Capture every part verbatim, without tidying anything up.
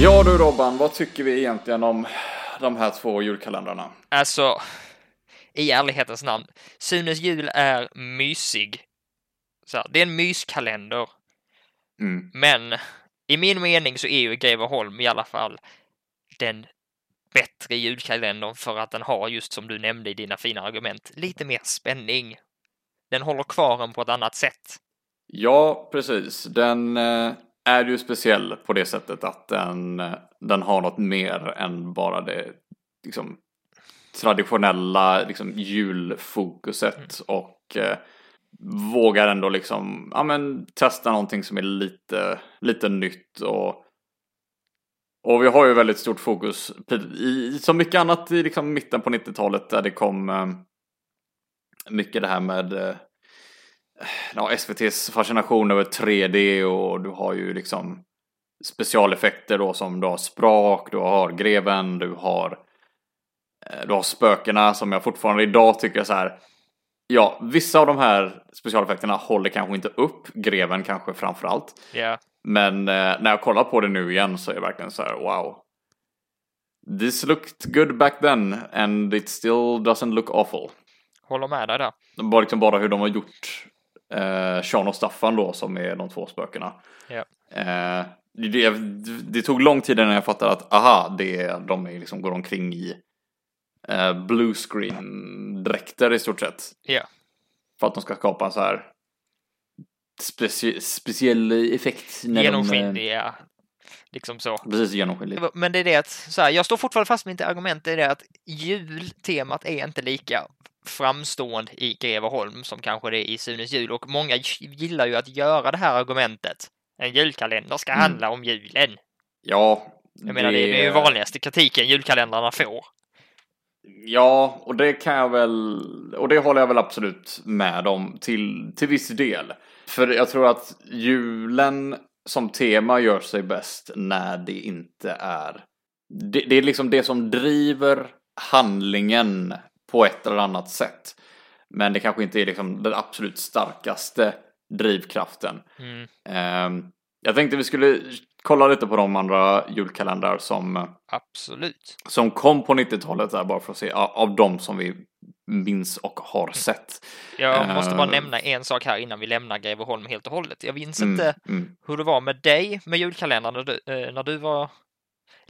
Ja du Robban, vad tycker vi egentligen om de här två julkalendrarna? Alltså, i ärlighetens namn, Sunes jul är mysig. Så här, det är en myskalender. Mm. Men i min mening så är ju Grevholm i alla fall den bättre julkalendern för att den har, just som du nämnde i dina fina argument, lite mer spänning. Den håller kvar en på ett annat sätt. Ja, precis. Den är ju speciell på det sättet att den, den har något mer än bara det liksom traditionella liksom julfokuset. Mm. Och eh, vågar ändå liksom, ja, men, testa någonting som är lite, lite nytt. Och, och vi har ju väldigt stort fokus i, som mycket annat i liksom mitten på nittiotalet, där det kom eh, mycket det här med eh, ja, S V T:s fascination över tre D, och du har ju liksom specialeffekter då, som du har Sprak, du har Greven, du har du har spökena, som jag fortfarande idag tycker så här, ja, vissa av de här specialeffekterna håller kanske inte upp, Greven kanske framförallt. Yeah. Men eh, när jag kollar på det nu igen så är det verkligen så här, wow. This looked good back then and it still doesn't look awful. Håller med dig där. Bara, liksom bara hur de har gjort eh, Sean och Staffan då, som är de två spökena. Yeah. Eh, det, det tog lång tid innan jag fattade att aha, det är, de är liksom, går omkring i eh, bluescreen-dräkter i stort sett. Yeah. För att de ska skapa en så här speci- speciell effekt. När genomskinliga. De, eh, liksom så. Precis, genomskinligt. Men det är det att, så här, jag står fortfarande fast med mitt argument, det är det att jultemat är inte lika framstående i Grevholm som kanske det är i Sunes jul, och många gillar ju att göra det här argumentet. En julkalender ska handla mm. om julen. Ja. Jag menar, det, det är ju vanligaste kritiken julkalendrarna får. Ja, och det kan jag väl, och det håller jag väl absolut med om till, till viss del. För jag tror att julen som tema gör sig bäst när det inte är det, det är liksom det som driver handlingen på ett eller annat sätt. Men det kanske inte är liksom den absolut starkaste drivkraften. Mm. Jag tänkte vi skulle kolla lite på de andra julkalendrar som, absolut, som kom på nittiotalet där, bara för att se av de som vi minns och har sett. Jag måste bara nämna en sak här innan vi lämnar Grevholm helt och hållet. Jag minns mm, inte mm. hur det var med dig med julkalendern när du, när du var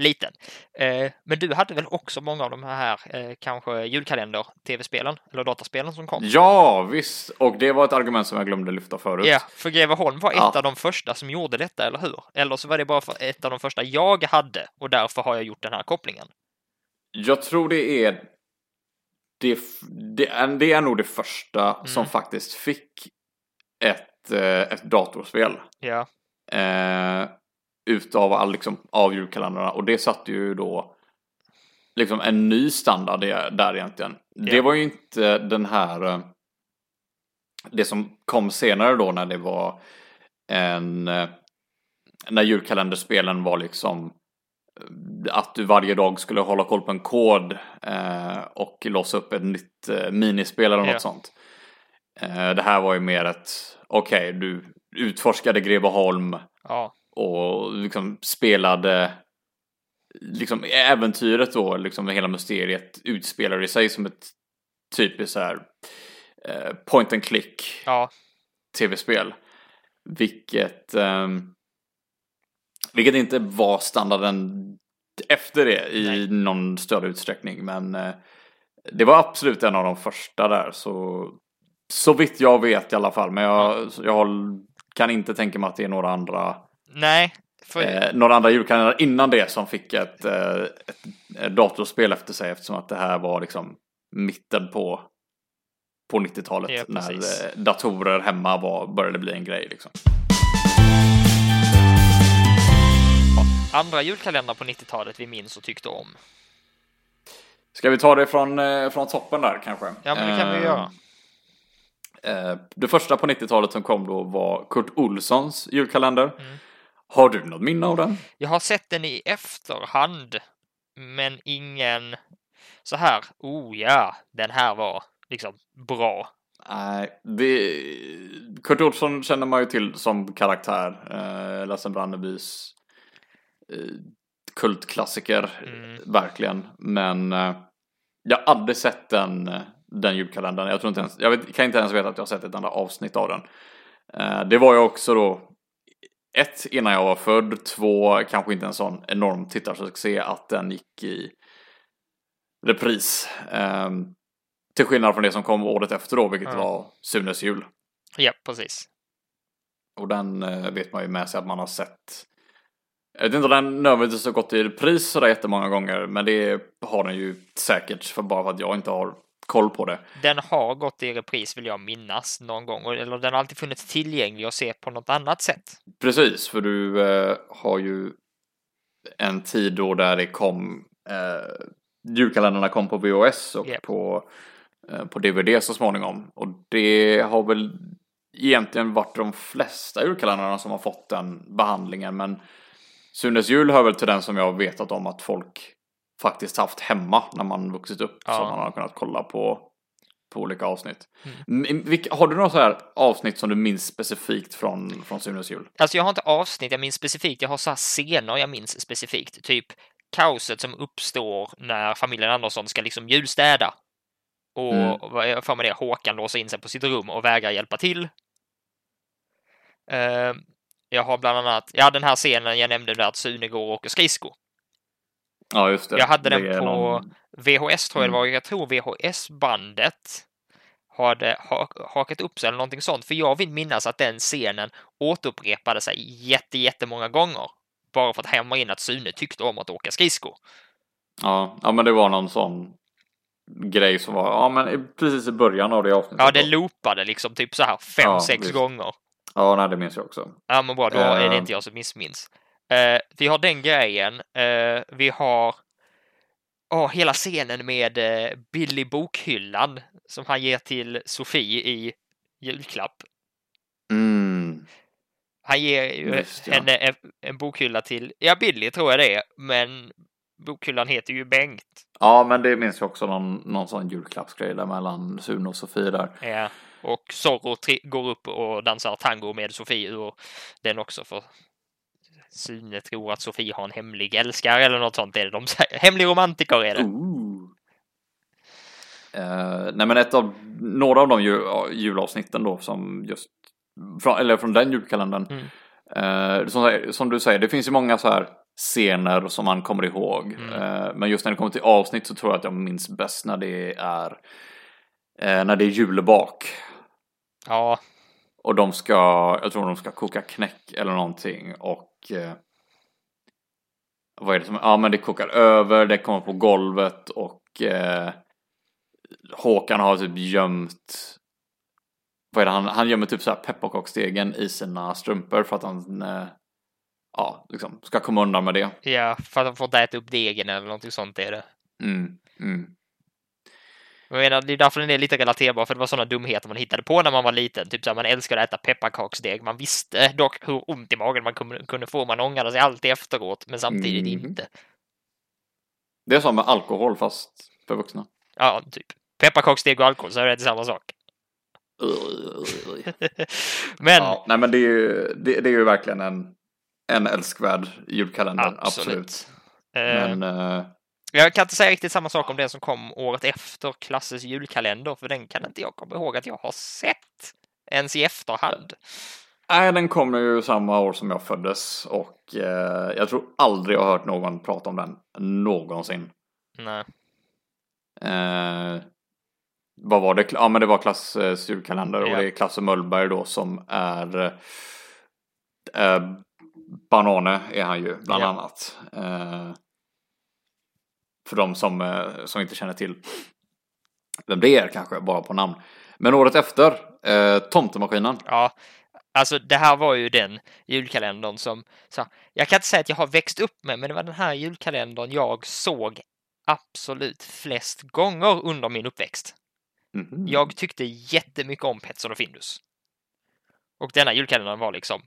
liten. Eh, men du hade väl också många av de här eh, kanske julkalender-tv-spelen eller dataspelen som kom? Ja, visst. Och det var ett argument som jag glömde lyfta förut. Ja, yeah, för Grevholm var ja. ett av de första som gjorde detta, eller hur? Eller så var det bara för ett av de första jag hade, och därför har jag gjort den här kopplingen. Jag tror det är det, det, är, det är nog det första mm. som faktiskt fick ett, ett datorspel. Ja. Yeah. Eh, utav all, liksom, av julkalendrarna. Och det satt ju då liksom en ny standard där egentligen. Yeah. Det var ju inte den här, det som kom senare då, när det var en, när julkalenderspelen var liksom att du varje dag skulle hålla koll på en kod eh, och låsa upp ett nytt eh, minispel eller yeah. något sånt. Eh, det här var ju mer ett, okej, okay, du utforskade Grevholm. Ja. Oh. Och liksom spelade liksom äventyret då, liksom hela mysteriet utspelar i sig som ett typiskt så här eh, point and click ja. tv-spel. Vilket eh, vilket inte var standarden efter det i Nej. någon större utsträckning. Men eh, det var absolut en av de första där. Så, så vitt jag vet i alla fall. Men jag, mm. jag kan inte tänka mig att det är några andra Nej, för... eh, några andra julkalendrar innan det som fick ett, eh, ett datorspel efter sig, eftersom att det här var liksom mitten på, på nittiotalet ja, när eh, datorer hemma var, började bli en grej liksom. Andra julkalendrar på nittiotalet vi minns och tyckte om. Ska vi ta det från, eh, från toppen där kanske? Ja, men det kan eh, vi göra. Eh, det första på nittiotalet som kom då var Kurt Olssons julkalender. Mm. Har du något minne av den? Jag har sett den i efterhand, men ingen så här, oh ja, den här var liksom bra. Nej, det... Kurt Olsson känner man ju till som karaktär. Eh, Lasse Brannebys eh, kultklassiker, mm. verkligen. Men eh, jag har aldrig sett den, den julkalendern. Jag tror inte ens, jag vet, kan inte ens veta att jag har sett ett annat avsnitt av den. Eh, det var jag också då, ett, innan jag var född. Två, kanske inte en sån enorm tittarsuccé att den gick i repris. Eh, till skillnad från det som kom året efter då, vilket mm. var Sunes jul. Ja, precis. Och den eh, vet man ju med sig att man har sett. Jag vet inte om den nödvändigtvis har gått i pris sådär jättemånga gånger. Men det har den ju säkert, för bara för att jag inte har koll på det. Den har gått i repris, vill jag minnas, någon gång. Eller den har alltid funnits tillgänglig att se på något annat sätt. Precis, för du eh, har ju en tid då där det kom... Eh, julkalenderna kom på V H S och yep. på, eh, på D V D så småningom. Och det har väl egentligen varit de flesta julkalenderna som har fått den behandlingen, men... Sunes jul hör väl till den som jag vetat om att folk faktiskt haft hemma när man vuxit upp, ja. Så man har kunnat kolla på, på olika avsnitt. Mm. Vilka, har du några så här avsnitt som du minns specifikt från, från Sunes jul? Alltså jag har inte avsnitt jag minns specifikt, jag har så här scener jag minns specifikt. Typ kaoset som uppstår när familjen Andersson ska liksom julstäda. Och mm. för mig det, Håkan låser in sig på sitt rum och vägrar hjälpa till. Ehm. Uh. Jag har bland annat, ja den här scenen jag nämnde där att Sune går och åker skridsko. Ja just det. Jag hade det den på någon... V H S tror jag det var. Jag tror V H S-bandet hade hakat upp sig eller någonting sånt. För jag vill minnas att den scenen återupprepade sig jätte, jättemånga gånger. Bara för att hämma in att Sune tyckte om att åka skridsko. Ja, ja men det var någon sån grej som var, ja men precis i början av det avsnittet. Ja det loopade liksom typ så här fem, ja, sex visst. gånger. Ja, nej, det minns jag också. Ja, men bra, då är det inte jag som missminns. Uh, vi har den grejen. Uh, vi har oh, hela scenen med uh, Billy bokhyllan som han ger till Sofie i julklapp. Mm. Han ger uh, Just, ja. henne en, en bokhylla till, ja, Billy tror jag det är, men bokhyllan heter ju Bengt. Ja, men det minns jag också någon, någon sån julklappsgrej där mellan Sune och Sofie där. Ja. Och Zorro tri- går upp och dansar tango med Sofie och den också, för Sune tror att Sofie har en hemlig älskare eller något sånt är det de säger. Hemlig romantiker är det. Ooh. Eh, nej men ett av, några av de jul- julavsnitten då som just, från, eller från den julkalendern, mm. eh, som, som du säger, det finns ju många så här scener som man kommer ihåg. Mm. Eh, men just när det kommer till avsnitt så tror jag att jag minns bäst när det är eh, när det är julbak. Ja. Och de ska, jag tror de ska koka knäck eller någonting och eh, vad är det som, ja men det kokar över, det kommer på golvet och eh, Håkan har typ gömt, vad är det, han, han gömmer typ så här pepparkaksdegen i sina strumpor för att han eh, ja, liksom ska komma undan med det. Ja, för att han får äta upp degen eller någonting sånt är det. Mm, mm. Jag menar, det är därför den är lite relaterbar, för det var sådana dumheter man hittade på när man var liten. Typ så här, man älskade att äta pepparkaksdeg. Man visste dock hur ont i magen man kunde få. Man ångrade sig alltid efteråt, men samtidigt mm. inte. Det är som med alkohol, fast för vuxna. Ja, typ. Pepparkaksdeg och alkohol, så är det samma sak. men... Ja, nej, men det är ju, det, det är ju verkligen en, en älskvärd julkalender, absolut. absolut. Men... Uh... Jag kan inte säga riktigt samma sak om den som kom året efter, Klassens julkalender, för den kan inte jag komma ihåg att jag har sett ens i efterhand. Nej, den kom ju samma år som jag föddes och eh, jag tror aldrig jag har hört någon prata om den någonsin. Nej. Eh, vad var det? Ja, men det var Klassens julkalender och ja. Det är Klasse Möllberg då som är eh, Banane är han ju bland ja. annat. Eh, För de som, som inte känner till vem det är, kanske bara på namn. Men året efter, eh, Tomtemaskinen. Ja, alltså det här var ju den julkalendern som... Så, jag kan inte säga att jag har växt upp med, men det var den här julkalendern jag såg absolut flest gånger under min uppväxt. Mm-hmm. Jag tyckte jättemycket om Pettson och Findus. Och denna julkalendern var liksom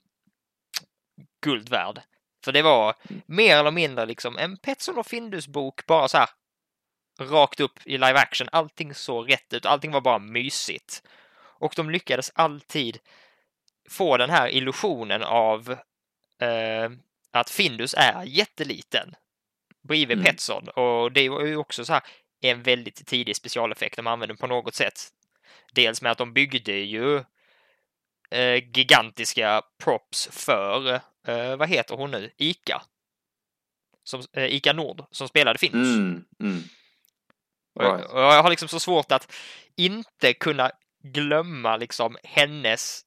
guld värd. För det var mer eller mindre liksom en Pettson och Findus bok, bara så här rakt upp i live action. Allting såg rätt ut, allting var bara mysigt. Och de lyckades alltid få den här illusionen av eh, att Findus är jätteliten. bredvid mm. Pettson. Och det var ju också så här en väldigt tidig specialeffekt de använde på något sätt. Dels med att de byggde ju eh, gigantiska props för, eh, vad heter hon nu? Ica. Som, eh, Ica Nord, som spelade Findus. Mm, mm. Right. Och, och jag har liksom så svårt att inte kunna glömma liksom hennes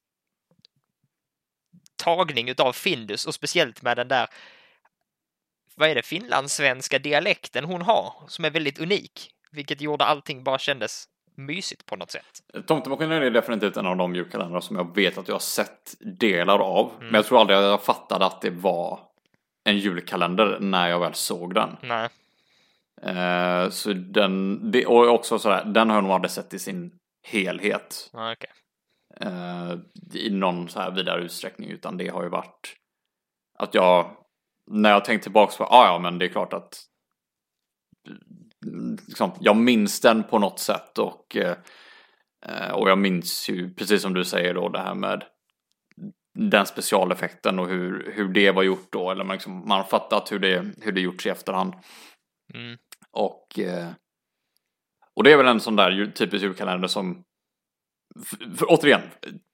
tagning utav Findus, och speciellt med den där, vad är det, finlandssvenska dialekten hon har, som är väldigt unik, vilket gjorde allting bara kändes mysigt på något sätt. Tomtemaskinen är definitivt en av de julkalendrar som jag vet att jag har sett delar av, mm. men jag tror aldrig jag fattade att det var en julkalender när jag väl såg den. Nej. Eh, så den, det, och också sådär, den har jag nog aldrig sett i sin helhet. Ah, okay. eh, I någon så här vidare utsträckning, utan det har ju varit att jag, när jag tänkt tillbaka på, ah, ja men det är klart att liksom, jag minns den på något sätt, och, eh, och jag minns ju, precis som du säger då, det här med den specialeffekten och hur, hur det var gjort då, eller man, liksom, man har fattat hur det, hur det gjorts i efterhand. Mm. Och eh, och det är väl en sån där typisk julkalender som, för, för, återigen,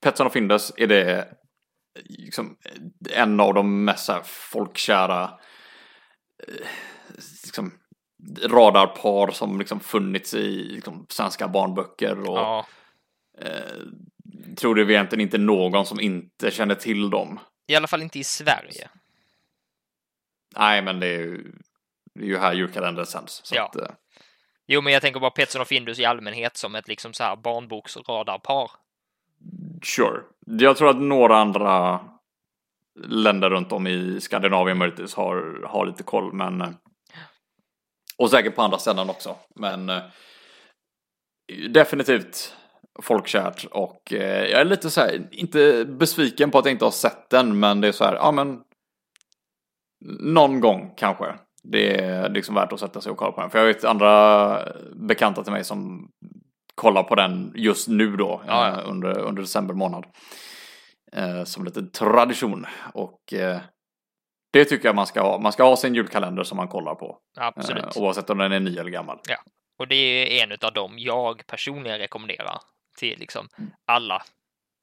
Pettson och Findus är det liksom en av de mest här folkkära eh, liksom radarpar som liksom funnits i liksom svenska barnböcker, och ja. eh, tror det egentligen inte någon som inte känner till dem. I alla fall inte i Sverige. Nej, men det är ju, det är ju här julkalendern sänds. Så ja. Att, eh, jo, men jag tänker bara Pettson och Findus i allmänhet som ett liksom så här barnboksradarpar. Sure. Jag tror att några andra länder runt om i Skandinavien möjligtvis har, har lite koll, men, och säkert på andra ställen också, men eh, definitivt folkkärt, och eh, jag är lite så här, inte besviken på att jag inte har sett den, men det är så här, ja men någon gång kanske. Det är liksom värt att sätta sig och kolla på den. För jag vet andra bekanta till mig som kollar på den just nu då. Ja, ja. Under, under december månad. Eh, som lite tradition. Och eh, det tycker jag man ska ha. Man ska ha sin julkalender som man kollar på. Absolut. Eh, oavsett om den är ny eller gammal. Ja. Och det är en av dem jag personligen rekommenderar till liksom alla.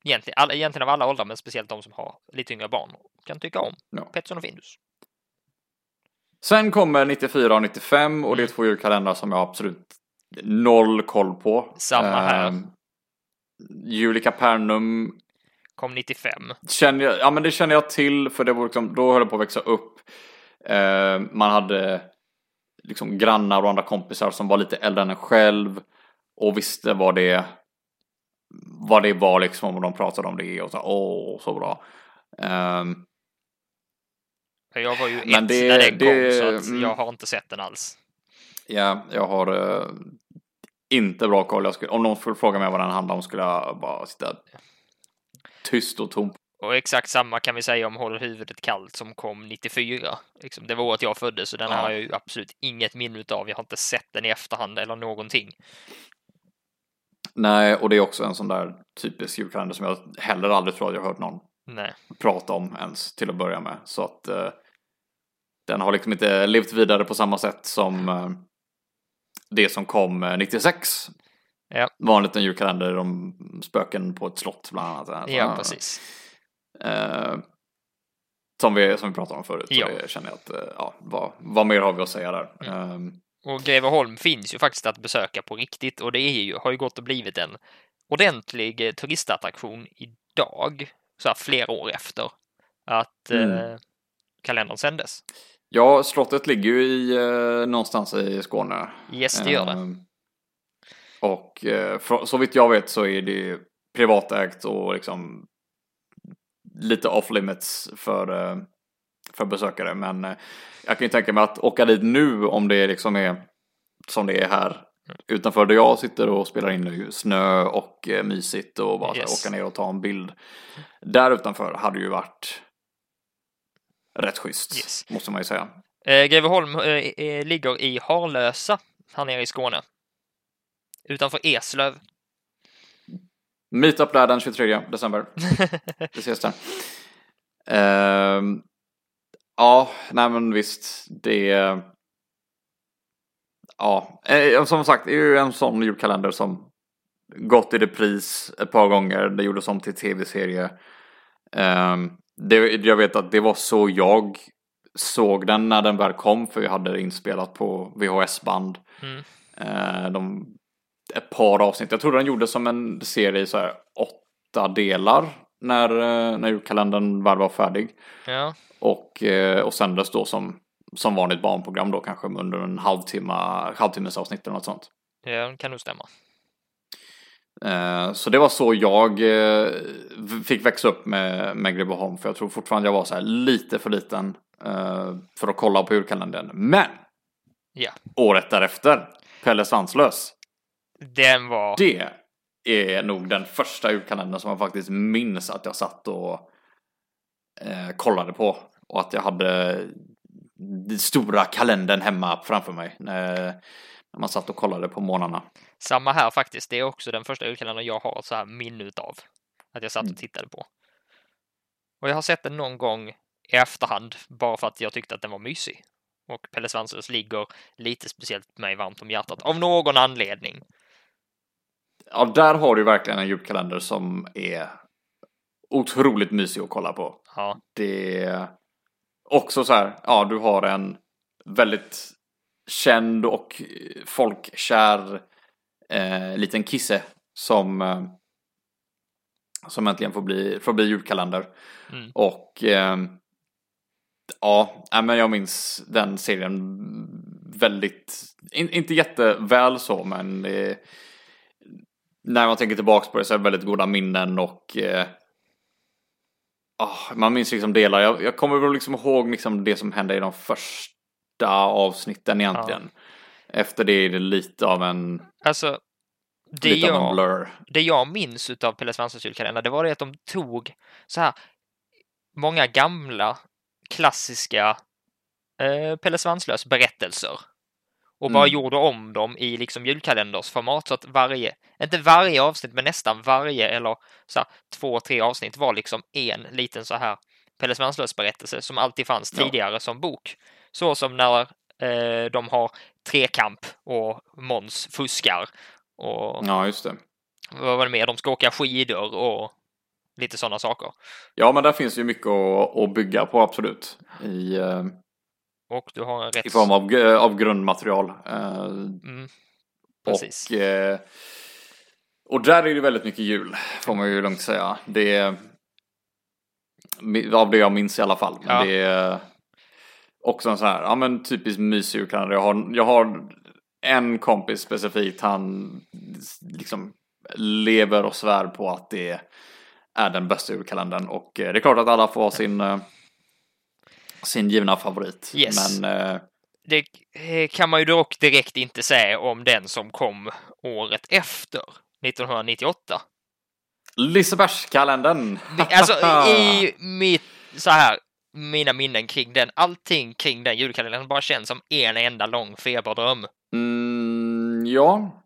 Egentligen, alla, egentligen av alla åldrar, men speciellt de som har lite yngre barn. Kan tycka om ja. Pettson och Findus. Sen kommer nittiofyra och nittiofem, och det är två julkalendrar som jag absolut noll koll på. Samma här. Eh, Julica Pernum kom nittiofem. Känner jag, ja men det känner jag till, för det var liksom, då höll jag på att växa upp. Eh, man hade liksom grannar och andra kompisar som var lite äldre än en själv och visste vad det vad det var liksom, och de pratade om det och så, åh så bra. Eh, Jag var ju men ett det, när den det, kom, så att mm, jag har inte sett den alls. Ja, jag har uh, inte bra koll. Jag skulle, om någon skulle fråga mig vad den handlar om skulle jag bara sitta tyst och tom. Och exakt samma kan vi säga om Håll huvudet kallt som kom nittiofyra. Liksom, det var året jag föddes, så den ja. har jag ju absolut inget minne av. Jag har inte sett den i efterhand eller någonting. Nej, och det är också en sån där typisk julkalender som jag heller aldrig tror att jag har hört någon Nej. prata om ens till att börja med, så att eh, den har liksom inte levt vidare på samma sätt som eh, det som kom eh, nittiosex. Ja. Var en liten julkalender om spöken på ett slott bland annat. Alltså, ja, precis. Eh, som, vi, som vi pratade om förut. Ja. Så jag känner att, eh, ja, vad, vad mer har vi att säga där? Mm. Eh, och Grevholm finns ju faktiskt att besöka på riktigt, och det är ju, har ju gått och blivit en ordentlig eh, turistattraktion idag. Så här, flera år efter att mm. eh, kalendern sändes. Ja, slottet ligger ju i, eh, någonstans i Skåne. Yes, det gör det. Eh, och eh, för, så vitt jag vet så är det privatägt och liksom lite off limits för, eh, för besökare. Men eh, jag kan ju tänka mig att åka dit nu, om det liksom är som det är här. Mm. Utanför där jag sitter och spelar in nu, snö och eh, mysigt och bara yes. åka ner och ta en bild. Där utanför hade ju varit rätt schysst, yes. måste man ju säga. Eh, Grevholm eh, ligger i Harlösa, här nere i Skåne. Utanför Eslöv. Meetup där den tjugotredje december. Det ses där. Eh, ja, nej men visst, det Ja, som sagt, det är ju en sån julkalender som gått i repris ett par gånger. Det gjordes om till tv-serie. Det, jag vet att det var så jag såg den när den väl kom, för jag hade inspelat på V H S-band. Mm. De, ett par avsnitt. Jag tror den gjordes som en serie i så här åtta delar när, när julkalendern väl var färdig. Ja. Och, och sändes då som som vanligt barnprogram då, kanske under en halvtimme, halvtimmes avsnitt eller något sånt. Ja, kan nog stämma. Eh, så det var så jag eh, fick växa upp med, med Grevholm, för jag tror fortfarande jag var så här lite för liten eh, för att kolla på julkalendern. Men! Ja. Året därefter, Pelle Svanslös. Den var... Det är nog den första julkalendern som jag faktiskt minns att jag satt och eh, kollade på. Och att jag hade... den stora kalendern hemma framför mig när man satt och kollade på månaderna. Samma här faktiskt. Det är också den första julkalendern jag har så här minne av. Att jag satt och tittade på. Och jag har sett den någon gång i efterhand. Bara för att jag tyckte att den var mysig. Och Pelle Svanslös ligger lite speciellt mig varmt om hjärtat. Av någon anledning. Ja, där har du verkligen en julkalender som är otroligt mysig att kolla på. Ja. Det... Också så här, ja, du har en väldigt känd och folkkär eh, liten kisse som eh, som äntligen får bli, får bli julkalender. Mm. Och eh, ja, men jag minns den serien väldigt, in, inte jätteväl så, men eh, när man tänker tillbaka på det så är det väldigt goda minnen och... Eh, Oh, man minns liksom delar. Jag, jag kommer väl liksom ihåg liksom det som hände i de första avsnitten egentligen. Ja. Efter det är det lite av en... Alltså, det, lite jag, av en blur. Det jag minns av Pelle Svanslös julkalender, det var det att de tog så här många gamla, klassiska eh, Pelle Svanslös berättelser. Och bara mm. gjorde om dem i liksom julkalendersformat, så att varje, inte varje avsnitt, men nästan varje eller så här, två, tre avsnitt var liksom en liten så här Pelle Svanslös berättelse som alltid fanns tidigare ja. Som bok. Så som när eh, de har trekamp och Måns fuskar. Och, ja, just det. Vad var det mer? De ska åka skidor och lite sådana saker. Ja, men där finns ju mycket att, att bygga på, absolut. I... Eh... Och du har en rätt... I form av, av grundmaterial. Mm, precis. Och, och där är det väldigt mycket jul, får man ju lugnt säga. Det är, av det jag minns i alla fall. Men ja. Det är också en sån här, ja men typiskt mysig julkalender. Jag har, jag har en kompis specifikt, han liksom lever och svär på att det är den bästa julkalendern. Och det är klart att alla får sin... sin givna favorit. Yes. Men, eh... det kan man ju dock direkt inte säga om den som kom året efter, nittonhundranittioåtta. Lisebergskalendern. Alltså i mitt, så här, mina minnen kring den, allting kring den julkalendern bara känns som en enda lång feberdröm. Mm, ja.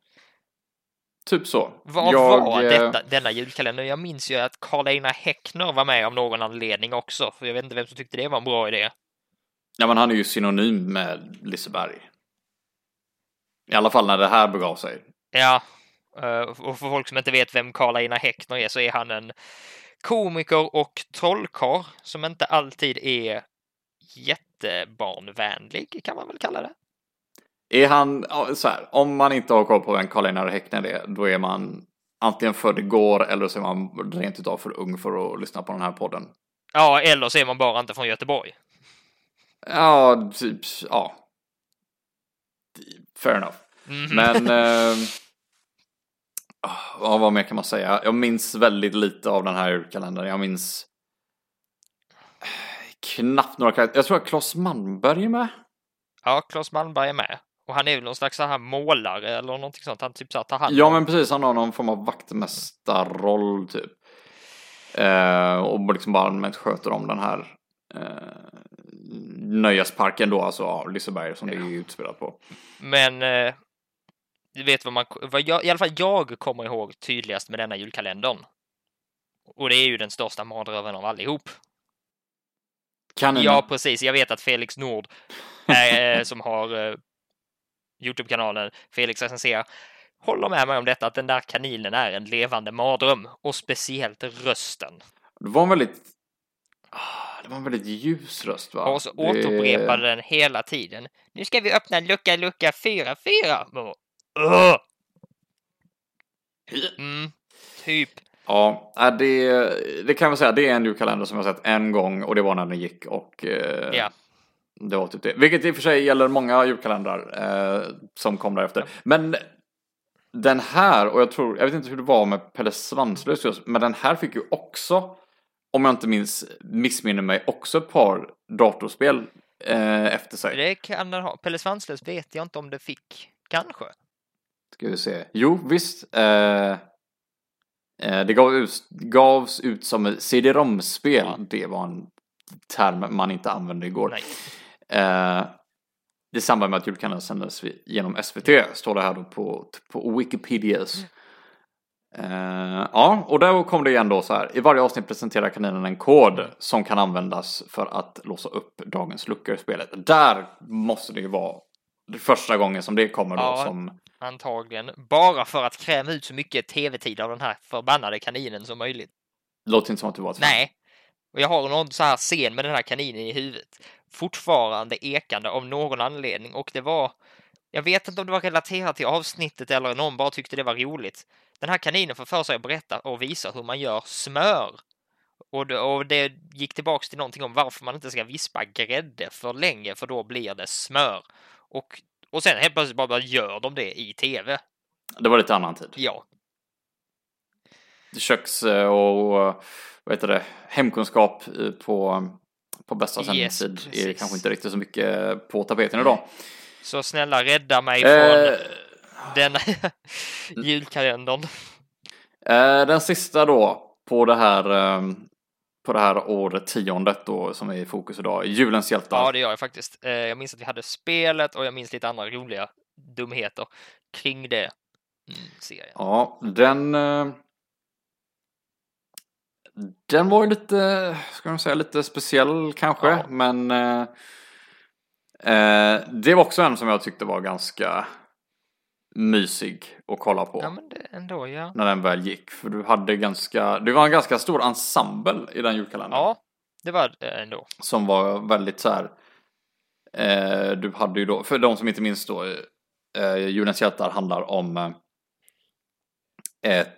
Typ så. Vad jag, var detta, denna julkalender? Jag minns ju att Carl-Einar Häckner var med av någon anledning också. För jag vet inte vem som tyckte det var en bra idé. Ja, men han är ju synonym med Liseberg. I alla fall när det här begav sig. Ja, och för folk som inte vet vem Carl-Einar Häckner är, så är han en komiker och trollkarl som inte alltid är jättebarnvänlig, kan man väl kalla det. Är han, så här, om man inte har koll på vem Carl-Einar Häckner är, då är man antingen född igår eller så är man rent utav för ung för att lyssna på den här podden. Ja, eller så är man bara inte från Göteborg. Ja, typ, ja. Fair enough. Mm. Men, eh, ja, vad mer kan man säga? Jag minns väldigt lite av den här julkalendern. Jag minns knappt några karaktärer. Jag tror att Claes Malmberg är med. Ja, Claes Malmberg är med. Och han är väl någon slags så här målare eller någonting sånt. Han typ så här tar hand om... Ja, men precis. Han har någon form av vaktmästarroll typ. Eh, och liksom bara allmänt sköter om den här eh, nöjesparken då. Alltså av Liseberg som ja. Det är utspelat på. Men eh, du vet vad man... Vad jag, i alla fall jag kommer ihåg tydligast med denna julkalendern. Och det är ju den största mardröven av allihop. Kan ja, precis. Jag vet att Felix Nord äh, som har... Äh, YouTube-kanalen Felix S N C håller med mig om detta, att den där kaninen är en levande mardröm, och speciellt rösten. Det var en väldigt det var en väldigt ljus röst, va? Och så det... återupprepade den hela tiden. Nu ska vi öppna lucka lucka fyra fyra. Åh. Mm, typ. Ja, det, det kan man säga, det är en julkalender som jag sett en gång, och det var när den gick, och eh, yeah. det var typ det. Vilket i och för sig gäller många julkalendrar eh, som kom därefter. Yeah. Men den här, och jag tror, jag vet inte hur det var med Pelle Svanslös just, men den här fick ju också, om jag inte minns, missminner mig, också ett par datorspel eh, efter sig. Det kan den ha. Pelle Svanslös vet jag inte om det fick, kanske. Ska vi se. Jo, visst. Eh... Det gav ut, gavs ut som C D-ROM-spel. Ja. Det var en term man inte använde igår. Eh, I samband med att julkalendern sändes genom S V T. Står det här då på, på Wikipedias. Mm. Eh, ja, och där kom det igen då så här. I varje avsnitt presenterar kaninen en kod som kan användas för att låsa upp dagens luckor i spelet. Där måste det ju vara första gången som det kommer då, ja. som... Antagligen. Bara för att kräva ut så mycket tv-tid av den här förbannade kaninen som möjligt. Låter inte som att du var... Nej. Och jag har någon så här scen med den här kaninen i huvudet. Fortfarande ekande av någon anledning. Och det var... Jag vet inte om det var relaterat till avsnittet eller någon bara tyckte det var roligt. Den här kaninen får för sig att berätta och visa hur man gör smör. Och det, och det gick tillbaka till någonting om varför man inte ska vispa grädde för länge. För då blir det smör. Och... Och sen helt plötsligt bara gör de det i tv. Det var lite annan tid. Ja. Köks och vad heter det, hemkunskap på, på bästa sändningstid yes, är kanske inte riktigt så mycket på tapeten idag. Så snälla rädda mig eh... från den julkalendern. Eh, den sista då på det här på det här året, tiondet då, som är i fokus idag, Julens hjältar. Ja, det gör jag faktiskt. Jag minns att vi hade spelet, och jag minns lite andra roliga dumheter kring det serien. Ja, den den var ju lite, ska man säga, lite speciell kanske, ja. men eh, det var också en som jag tyckte var ganska mysig att kolla på. Ja, men det ändå, ja. När den väl gick. För du hade ganska... Det var en ganska stor ensemble i den julkalendern. Ja, det var ändå. Som var väldigt så här... Eh, du hade ju då... För de som inte minns då... Eh, Julens hjältar handlar om... Eh,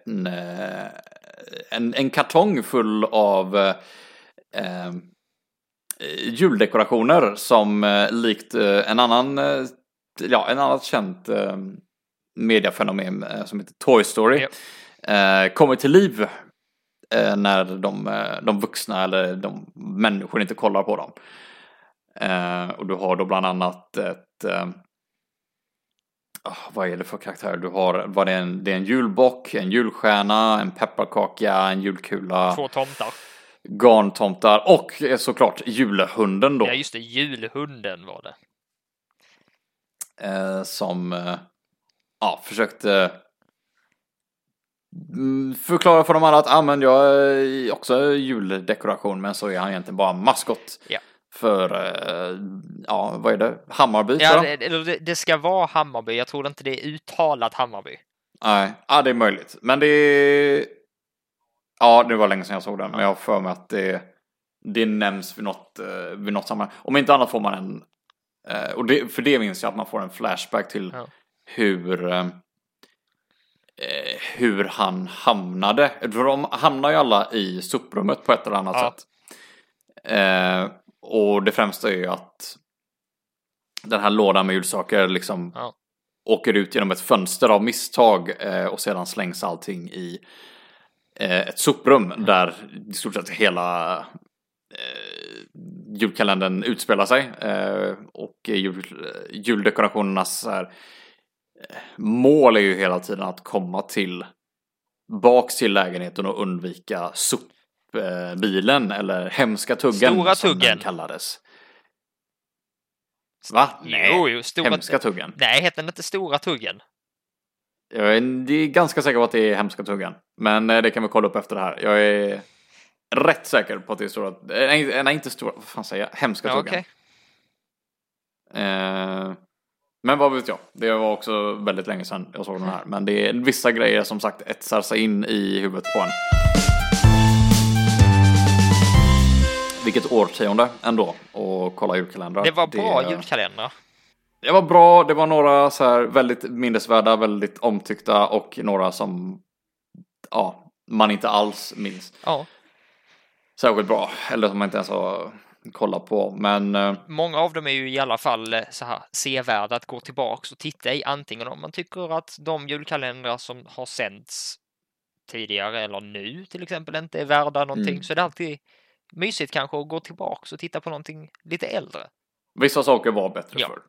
en, eh, en, en kartong full av... Eh, juldekorationer som eh, likt eh, en annan... Eh, ja, en annan känd... Eh, mediafenomen som heter Toy Story yep. eh, kommer till liv eh, när de, de vuxna eller de människor inte kollar på dem. Eh, och du har då bland annat ett eh, vad är det för karaktär? Du har, vad det är en, det är en julbock, en julstjärna, en pepparkaka, en julkula. Två tomtar. Garntomtar och såklart julhunden då. Ja just det, julhunden var det. Eh, som eh, Ja, försökte förklara för de andra att ah, men jag är också juldekoration, men så är han egentligen bara maskott yeah. för, ja, vad är det? Hammarby? Ja, det, det ska vara Hammarby. Jag tror inte det är uttalat Hammarby. Nej, ja, det är möjligt. Men det är... Ja, det var länge sedan jag såg den, men jag har för mig att det, det nämns vid något, vid något sammanhang. Om inte annat får man en... Och det, för det minns jag att man får en flashback till... Ja. Hur eh, hur han hamnade. De hamnar ju alla i soprummet på ett eller annat ja. sätt. Eh, och det främsta är ju att den här lådan med julsaker liksom ja. åker ut genom ett fönster av misstag eh, och sedan slängs allting i eh, ett soprum mm. där i stort sett hela eh, julkalendern utspelar sig. Eh, och jul, juldekorationernas så här, mål är ju hela tiden att komma till bak till lägenheten och undvika sopbilen eller hemska tuggen. Stora tuggen. Som den kallades. Va? Nej, jo, jo, stora hemska t- tuggen. Nej, heter den inte stora tuggen? Jag är ganska säker på att det är hemska tuggen. Men det kan vi kolla upp efter det här. Jag är rätt säker på att det är stora... Nej, inte stora... Vad fan säger jag? Hemska ja, tuggen. Okej. Okay. Eh... Men vad vet jag, det var också väldigt länge sedan jag såg den här. Men det är vissa grejer som sagt etsar sig in i huvudet på en. Vilket årtionde ändå och kolla julkalendrar. Det var bra det, julkalendrar. Det var bra, det var några så här väldigt minnesvärda, väldigt omtyckta och några som ja, man inte alls minns. Ja. Särskilt bra, eller som man inte ens har kollat på. Men många av dem är ju i alla fall så här sevärda att gå tillbaka och titta i, antingen om man tycker att de julkalendrar som har sänts tidigare eller nu till exempel inte är värda någonting, mm. så det är alltid mysigt kanske att gå tillbaka och titta på någonting lite äldre. Vissa saker var bättre ja. förr.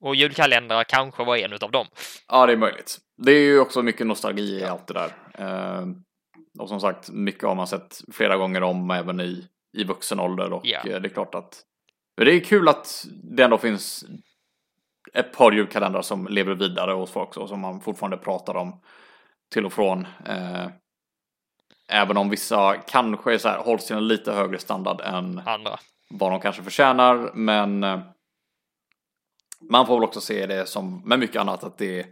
Och julkalendrar kanske var en av dem. Ja, det är möjligt. Det är ju också mycket nostalgi i ja. allt det där. Uh, och som sagt, mycket har man sett flera gånger om, även i, i vuxen ålder. Och ja. det är klart att det är kul att det ändå finns ett par julkalendrar som lever vidare hos folk och som man fortfarande pratar om till och från. Uh, även om vissa kanske så här, håller sig en lite högre standard än andra. Vad de kanske förtjänar, men Uh, man får väl också se det som, med mycket annat, att det är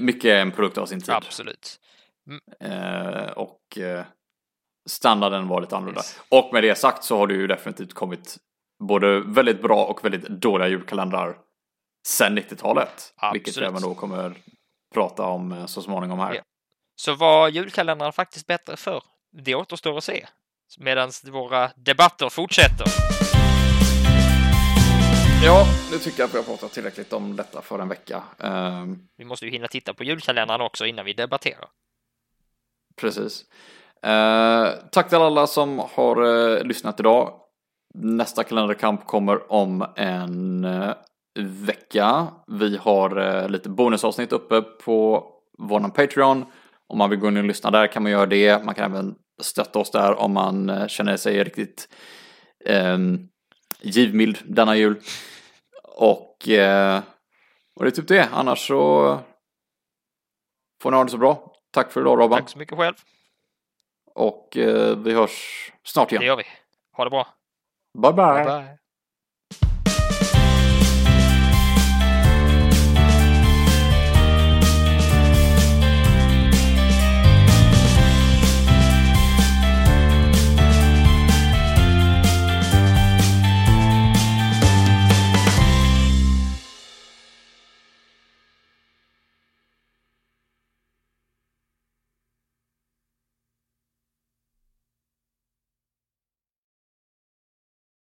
mycket en produkt av sin tid. Absolut. Mm. Och standarden var lite annorlunda. Yes. Och med det sagt så har det ju definitivt kommit både väldigt bra och väldigt dåliga julkalendrar sedan nittiotalet. Absolut. Vilket även då kommer prata om så småningom här. Ja. Så var julkalendrar faktiskt bättre för? Det återstår att se. Medan våra debatter fortsätter. Ja, nu tycker jag att vi har pratat tillräckligt om detta för en vecka. Um, vi måste ju hinna titta på julkalendern också innan vi debatterar. Precis. Uh, tack till alla som har uh, lyssnat idag. Nästa kalenderkamp kommer om en uh, vecka. Vi har uh, lite bonusavsnitt uppe på vår Patreon. Om man vill gå in och lyssna där kan man göra det. Man kan även stötta oss där om man uh, känner sig riktigt Um, givmild denna jul. Och, eh, och det är typ det. Annars så får ni ha det så bra. Tack för idag, Robban. Tack så mycket själv. Och eh, vi hörs snart igen. Det gör vi. Ha det bra. Bye bye. Bye bye.